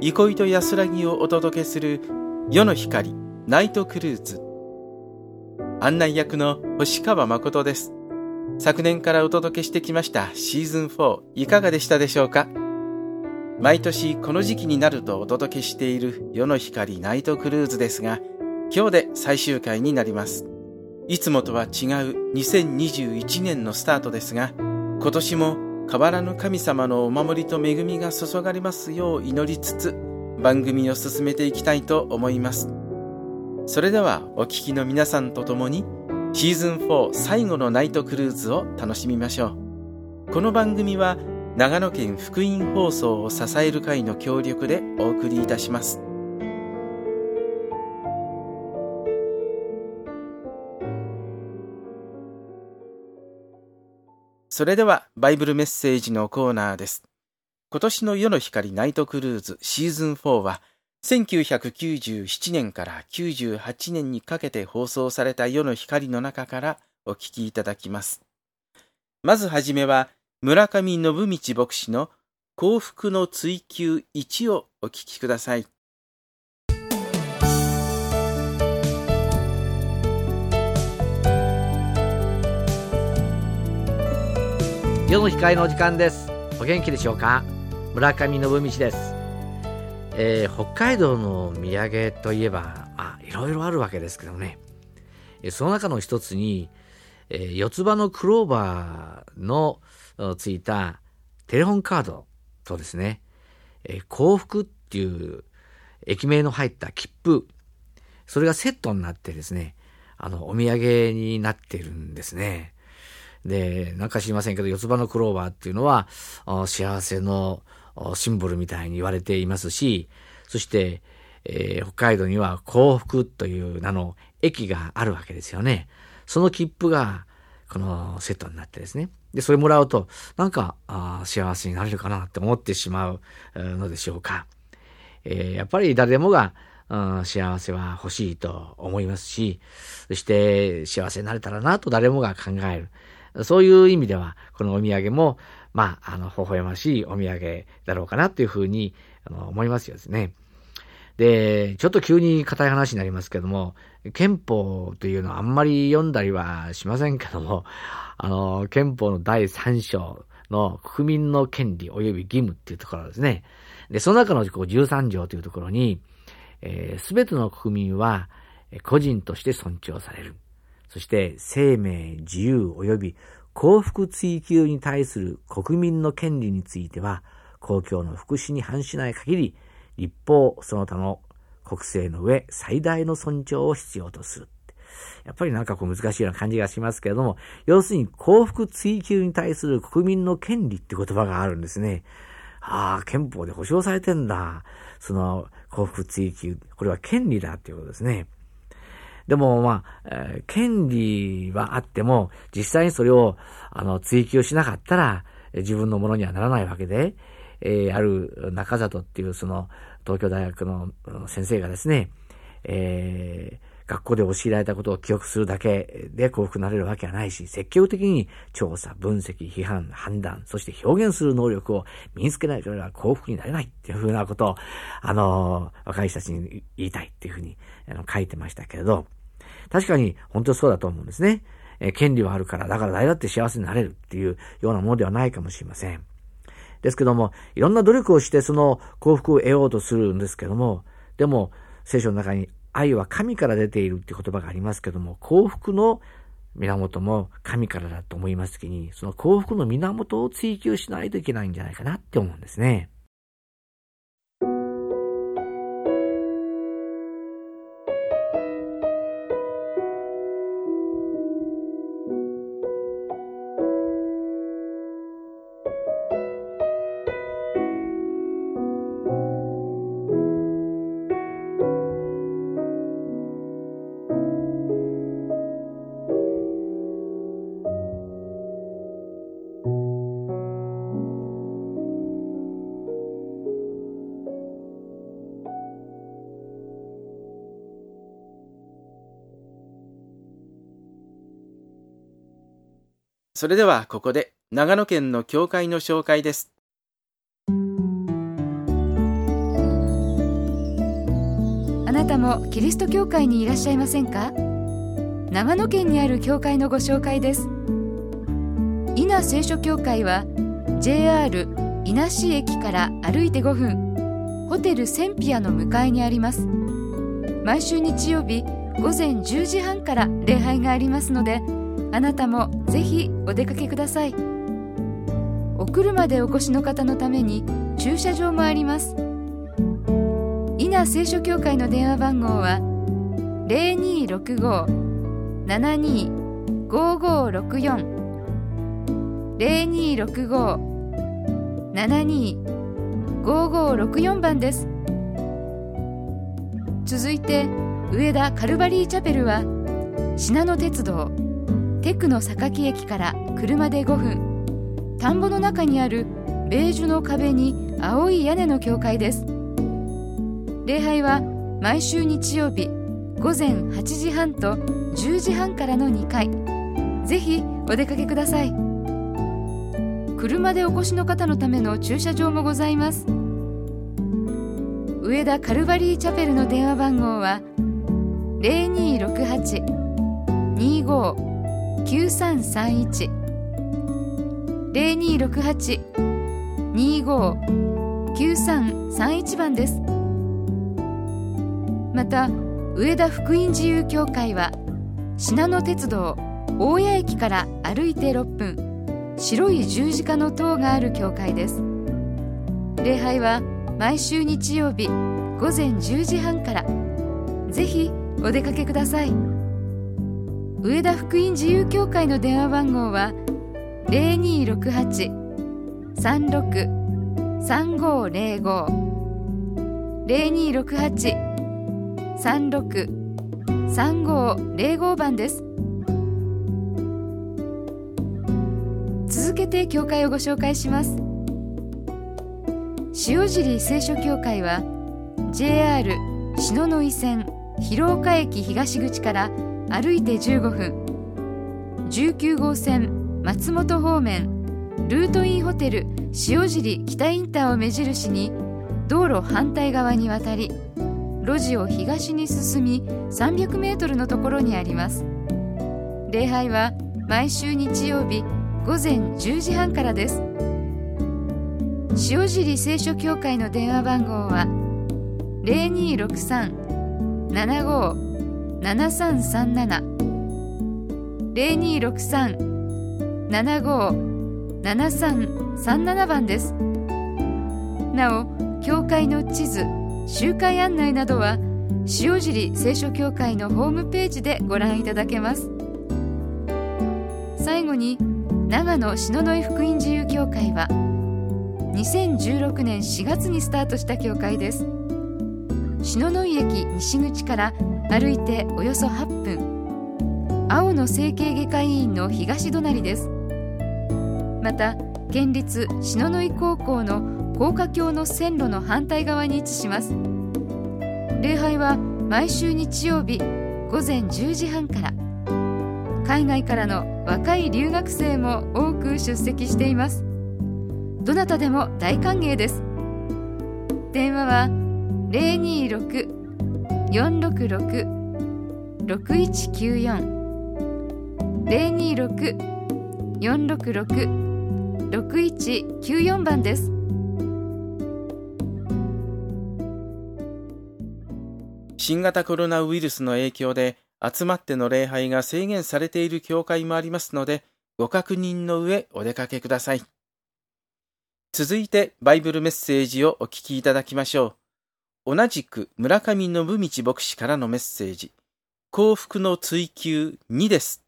憩いと安らぎをお届けする夜の光ナイトクルーズ、案内役の星川誠です。昨年からお届けしてきましたシーズン4、いかがでしたでしょうか。毎年この時期になるとお届けしている夜の光ナイトクルーズですが、今日で最終回になります。いつもとは違う2021年のスタートですが、今年も変わらぬ神様のお守りと恵みが注がれますよう祈りつつ、番組を進めていきたいと思います。それではお聞きの皆さんと共にシーズン4最後のナイトクルーズを楽しみましょう。この番組は長野県福音放送を支える会の協力でお送りいたします。それではバイブルメッセージのコーナーです。今年の夜の光ナイトクルーズシーズン4は1997年から98年にかけて放送された夜の光の中からお聞きいただきます。まずはじめは村上信道牧師の幸福の追求1をお聞きください。夜の光のお時間です。お元気でしょうか。村上信道です。北海道の土産といえばいろいろあるわけですけどね、その中の一つに、四つ葉のクローバーのついたテレホンカードとですね、幸福っていう駅名の入った切符、それがセットになってですね、お土産になってるんですね。で、なんか知りませんけど、四つ葉のクローバーっていうのは幸せのシンボルみたいに言われていますし、そして、北海道には幸福という名の駅があるわけですよね。その切符がこのセットになってですね、でそれもらうとなんか幸せになれるかなって思ってしまうのでしょうか。やっぱり誰もが幸せは欲しいと思いますし、そして幸せになれたらなと誰もが考える、そういう意味ではこのお土産も微笑ましいお土産だろうかなというふうに思いますよですね。で、ちょっと急に固い話になりますけども、憲法というのはあんまり読んだりはしませんけども、憲法の第3章の国民の権利及び義務っていうところですね。で、その中の13条というところに、すべての国民は個人として尊重される。そして生命、自由及び幸福追求に対する国民の権利については、公共の福祉に反しない限り、立法その他の国政の上、最大の尊重を必要とする。やっぱりなんか難しいような感じがしますけれども、要するに幸福追求に対する国民の権利って言葉があるんですね。憲法で保障されてんだ。その幸福追求、これは権利だっていうことですね。でも権利はあっても、実際にそれを追求しなかったら自分のものにはならないわけで、ある中里っていうその東京大学の先生がですね、学校で教えられたことを記憶するだけで幸福になれるわけはないし、積極的に調査、分析、批判、判断、そして表現する能力を身につけないと幸福になれないっていうふうなことを若い人たちに言いたいっていうふうに書いてましたけれど、確かに本当にそうだと思うんですね。権利はあるから、だから誰だって幸せになれるっていうようなものではないかもしれません。ですけども、いろんな努力をしてその幸福を得ようとするんですけども、でも聖書の中に愛は神から出ているって言葉がありますけども、幸福の源も神からだと思いますときに、その幸福の源を追求しないといけないんじゃないかなって思うんですね。それではここで長野県の教会の紹介です。なたもキリスト教会にいらっしゃいませんか？長野県にある教会のご紹介です。伊那聖書教会は JR 伊那市駅から歩いて5分、ホテルセンピアの向かいにあります。毎週日曜日午前10時半から礼拝がありますので、あなたもぜひお出かけください。お車でお越しの方のために駐車場もあります。伊那聖書教会の電話番号は 0265-72-5564 0265-72-5564 番です。続いて上田カルバリーチャペルはしなの鉄道テクノ榊駅から車で5分、田んぼの中にあるベージュの壁に青い屋根の教会です。礼拝は毎週日曜日午前8時半と10時半からの2回、ぜひお出かけください。車でお越しの方のための駐車場もございます。上田カルバリーチャペルの電話番号は 0268-25-9331 0268-25-9331 番です。また上田福音自由教会はしなの鉄道大谷駅から歩いて6分、白い十字架の塔がある教会です。礼拝は毎週日曜日午前10時半から、ぜひお出かけください。上田福音自由教会の電話番号は 0268-36-3505 0268-36-3505 番です。続けて教会をご紹介します。塩尻聖書教会は JR 篠ノ井線広岡駅東口から歩いて15分、19号線松本方面ルートインホテル塩尻北インターを目印に道路反対側に渡り、路地を東に進み300メートルのところにあります。礼拝は毎週日曜日午前10時半からです。塩尻聖書教会の電話番号は 0263-75-7337 0263-75-7337 番です。なお、教会の地図、集会案内などは塩尻聖書教会のホームページでご覧いただけます。最後に長野篠ノ井福音自由教会は2016年4月にスタートした教会です。篠ノ井駅西口から歩いておよそ8分、青の整形外科医院の東隣です。また県立篠ノ井高校の高架橋の線路の反対側に位置します。礼拝は毎週日曜日午前10時半から、海外からの若い留学生も多く出席しています。どなたでも大歓迎です。電話は 026-466-6194 026-466-6194 番です。新型コロナウイルスの影響で集まっての礼拝が制限されている教会もありますので、ご確認の上お出かけください。続いてバイブルメッセージをお聞きいただきましょう。同じく村上信道牧師からのメッセージ、幸福の追求2です。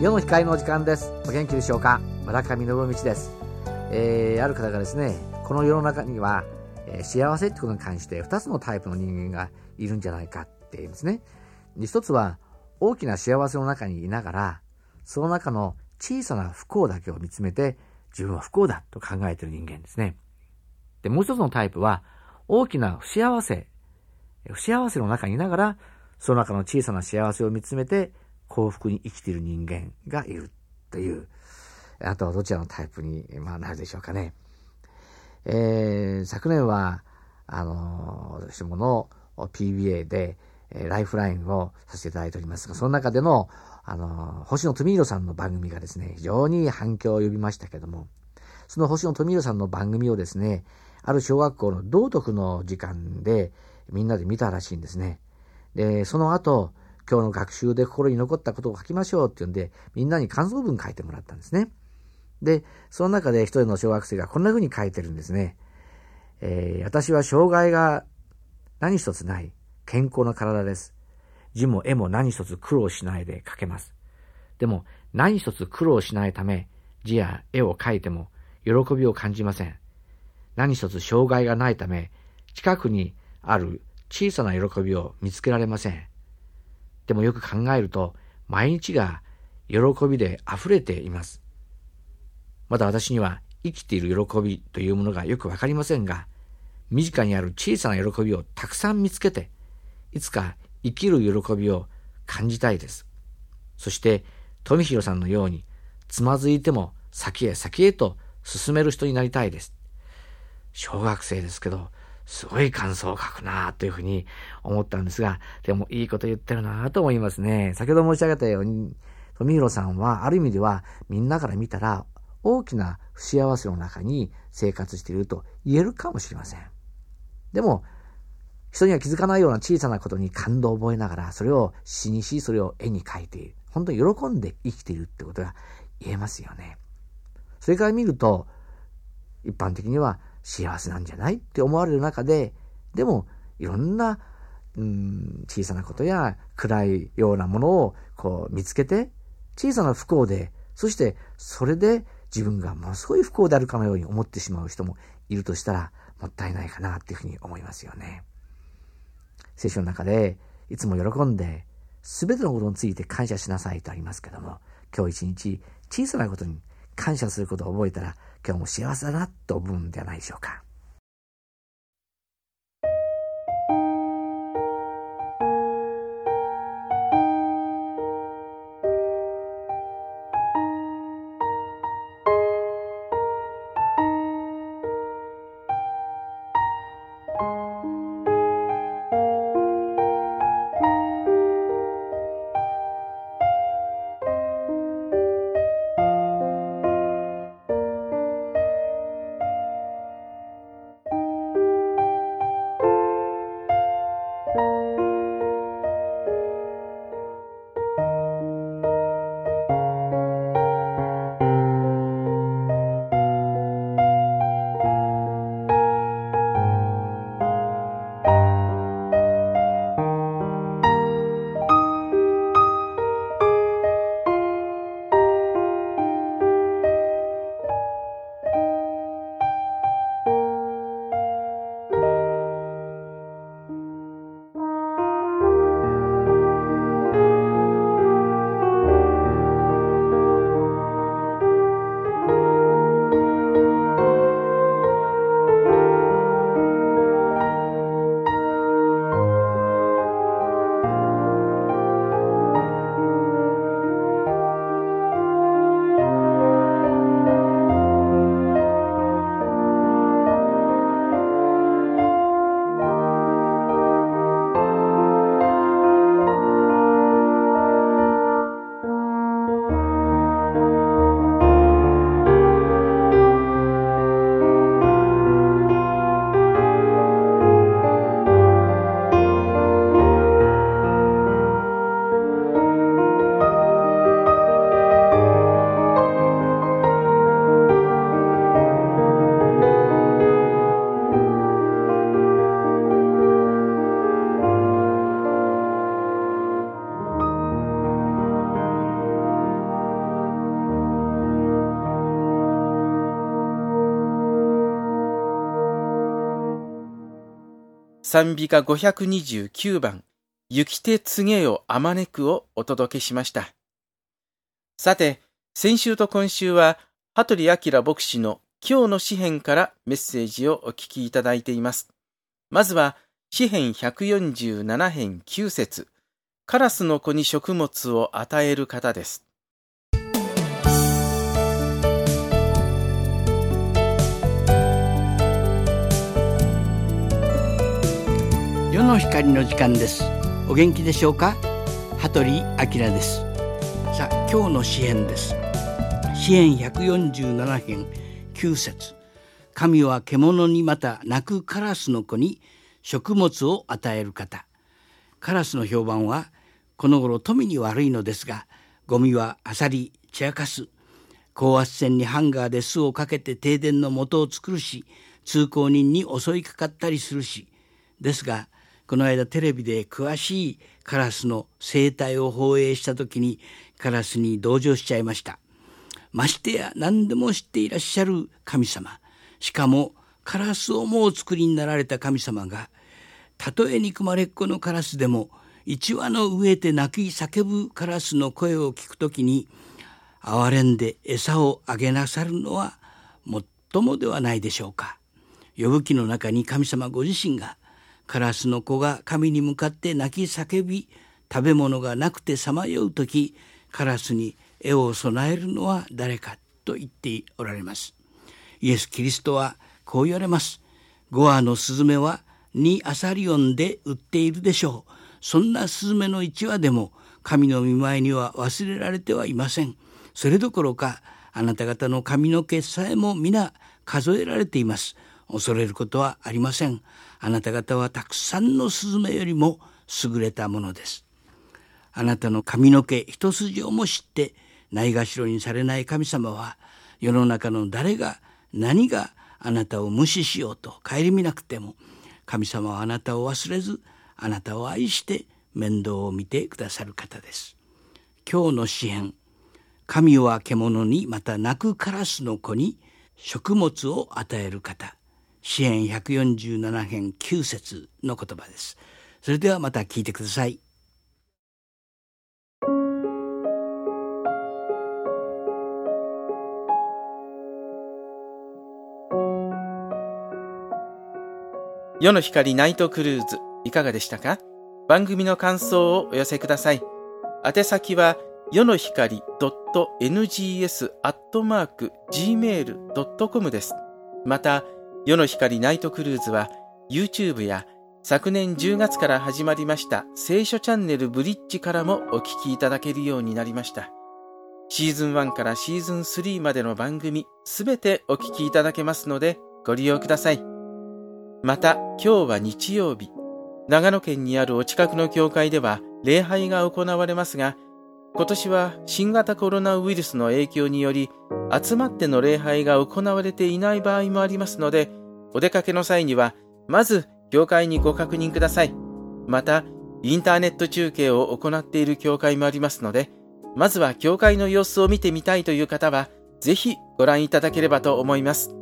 世の光のお時間です。お元気でしょうか。村上信道です。ある方がですね、この世の中には幸せってことに関して2つのタイプの人間がいるんじゃないかって言うんですね。一つは大きな幸せの中にいながら、その中の小さな不幸だけを見つめて、自分は不幸だと考えている人間ですね。で、もう一つのタイプは大きな不幸せの中にいながら、その中の小さな幸せを見つめて幸福に生きている人間がいるという、あとはどちらのタイプに、なるでしょうかね。昨年は私もの PBA でライフラインをさせていただいておりますが、その中での、星野富弘さんの番組がですね、非常に反響を呼びましたけども、その星野富弘さんの番組をですね、ある小学校の道徳の時間でみんなで見たらしいんですね。で、その後、今日の学習で心に残ったことを書きましょうっていうんで、みんなに感想文書いてもらったんですね。で、その中で一人の小学生がこんな風に書いてるんですね。私は障害が何一つない健康な体です。字も絵も何一つ苦労しないで書けます。でも何一つ苦労しないため、字や絵を書いても喜びを感じません。何一つ障害がないため、近くにある小さな喜びを見つけられません。でもよく考えると、毎日が喜びで溢れています。まだ私には生きている喜びというものがよくわかりませんが、身近にある小さな喜びをたくさん見つけて、いつか生きる喜びを感じたいです。そして、富弘さんのように、つまずいても先へ先へと進める人になりたいです。小学生ですけど、すごい感想を書くなというふうに思ったんですが、でもいいこと言ってるなと思いますね。先ほど申し上げたように、富弘さんはある意味ではみんなから見たら大きな不幸せの中に生活していると言えるかもしれません。でも、人には気づかないような小さなことに感動を覚えながら、それを詩にし、それを絵に描いている。本当に喜んで生きているってことが言えますよね。それから見ると、一般的には幸せなんじゃないって思われる中で、でもいろんな、小さなことや暗いようなものをこう見つけて、小さな不幸で、そしてそれで自分がものすごい不幸であるかのように思ってしまう人もいるとしたら、もったいないかなっていうふうに思いますよね。聖書の中で、いつも喜んで、すべてのことについて感謝しなさいとありますけども、今日一日小さなことに感謝することを覚えたら、今日も幸せだなと思うんではないでしょうか。賛美歌529番、行きて告げよあまねくをお届けしました。さて、先週と今週は、羽鳥明牧師の今日の詩編からメッセージをお聞きいただいています。まずは、詩編147編9節、カラスの子に食物を与える方です。の光の時間です。お元気でしょうか。羽鳥明です。さあ、今日の詩編です。詩編147編9節、神は獣にまた鳴くカラスの子に食物を与える方。カラスの評判はこの頃富に悪いのですが、ゴミはあさり散らかす。高圧線にハンガーで巣をかけて停電の元を作るし、通行人に襲いかかったりするし。ですが、この間テレビで詳しいカラスの生態を放映した時にカラスに同情しちゃいました。ましてや何でも知っていらっしゃる神様。しかもカラスをもう作りになられた神様が、たとえ憎まれっ子のカラスでも一羽の植えて泣き叫ぶカラスの声を聞くときに、哀れんで餌をあげなさるのはもっともではないでしょうか。呼ぶ記の中に神様ご自身が、カラスの子が神に向かって泣き叫び、食べ物がなくてさまようとき、カラスに絵を備えるのは誰かと言っておられます。イエス・キリストはこう言われます。5羽のスズメは2アサリオンで売っているでしょう。そんなスズメの1羽でも神の御前には忘れられてはいません。それどころか、あなた方の髪の毛さえも皆数えられています。恐れることはありません。あなた方はたくさんのスズメよりも優れたものです。あなたの髪の毛一筋をも知ってないがしろにされない神様は、世の中の誰が何があなたを無視しようと顧みなくても、神様はあなたを忘れず、あなたを愛して面倒を見てくださる方です。今日の詩編、神は獣にまた鳴くカラスの子に食物を与える方。詩編147編9節の言葉です。それではまた聞いてください。世の光ナイトクルーズ、いかがでしたか。番組の感想をお寄せください。宛先は世の光 .ngs@gmail.com です。また、世の光ナイトクルーズは YouTube や昨年10月から始まりました聖書チャンネルブリッジからもお聞きいただけるようになりました。シーズン1からシーズン3までの番組すべてお聞きいただけますのでご利用ください。また、今日は日曜日、長野県にあるお近くの教会では礼拝が行われますが、今年は新型コロナウイルスの影響により集まっての礼拝が行われていない場合もありますので、お出かけの際にはまず教会にご確認ください。また、インターネット中継を行っている教会もありますので、まずは教会の様子を見てみたいという方はぜひご覧いただければと思います。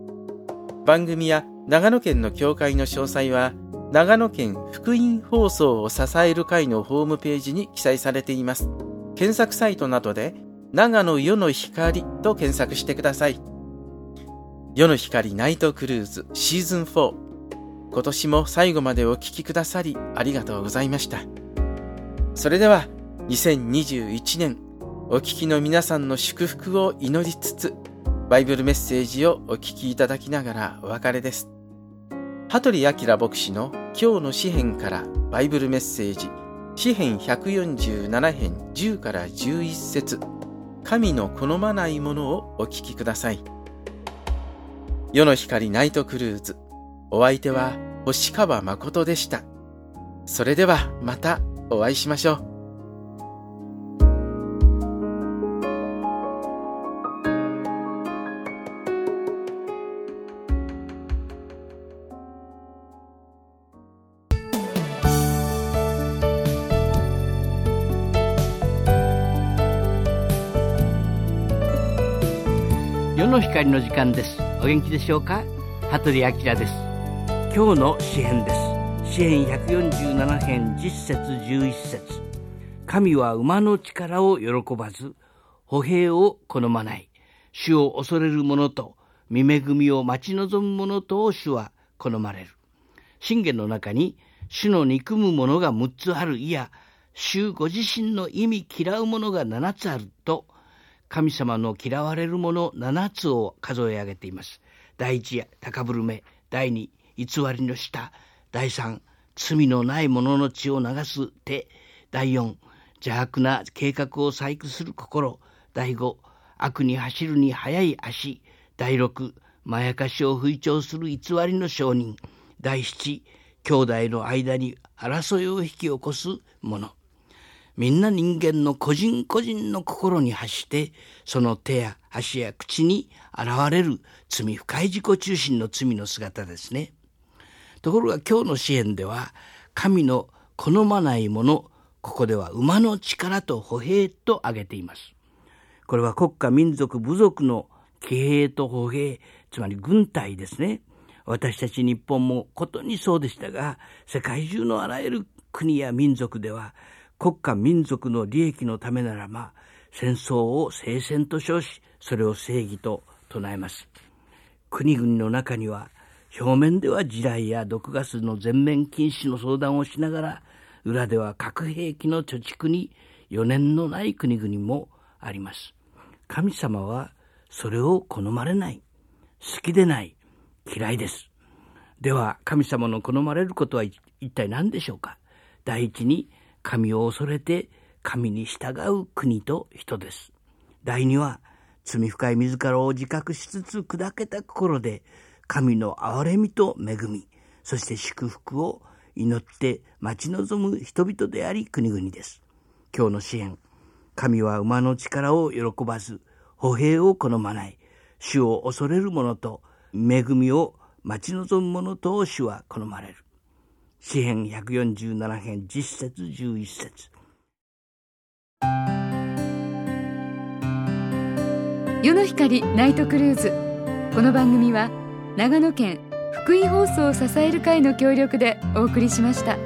番組や長野県の教会の詳細は、長野県福音放送を支える会のホームページに記載されています。検索サイトなどで、長野世の光と検索してください。世の光ナイトクルーズシーズン4。今年も最後までお聞きくださりありがとうございました。それでは、2021年、お聞きの皆さんの祝福を祈りつつ、バイブルメッセージをお聞きいただきながらお別れです。羽鳥明牧師の今日の詩編からバイブルメッセージ、詩編147編10から11節、神の好まないものをお聞きください。世の光ナイトクルーズ、お相手は星川誠でした。それではまたお会いしましょう。世の光の時間です。お元気でしょうか。羽鳥明です。今日の詩編です。詩編147編10節11節、神は馬の力を喜ばず、歩兵を好まない。主を恐れる者と見恵みを待ち望む者とを主は好まれる。箴言の中に、主の憎む者が6つある、いや主ご自身の忌み嫌う者が7つあると、神様の嫌われるもの7つを数え上げています。第1、高ぶる目。第2、偽りの舌。第3、罪のない者の血を流す手。第4、邪悪な計画を細工する心。第5、悪に走るに速い足。第6、まやかしを吹聴する偽りの証人。第7、兄弟の間に争いを引き起こす者。みんな人間の個人個人の心に発して、その手や足や口に現れる罪深い自己中心の罪の姿ですね。ところが今日の詩編では、神の好まないもの、ここでは馬の力と歩兵と挙げています。これは国家、民族、部族の騎兵と歩兵、つまり軍隊ですね。私たち日本もことにそうでしたが、世界中のあらゆる国や民族では、国家民族の利益のためならば、戦争を聖戦と称し、それを正義と唱えます。国々の中には、表面では地雷や毒ガスの全面禁止の相談をしながら、裏では核兵器の貯蓄に余念のない国々もあります。神様はそれを好まれない、好きでない、嫌いです。では神様の好まれることは一体何でしょうか。第一に、神を恐れて神に従う国と人です。第二は、罪深い自らを自覚しつつ砕けた心で神の憐れみと恵み、そして祝福を祈って待ち望む人々であり国々です。今日の詩編、神は馬の力を喜ばず、歩兵を好まない、主を恐れる者と恵みを待ち望む者と主は好まれる。詩編147編10節11節。夜の光ナイトクルーズ。この番組は長野県福井放送を支える会の協力でお送りしました。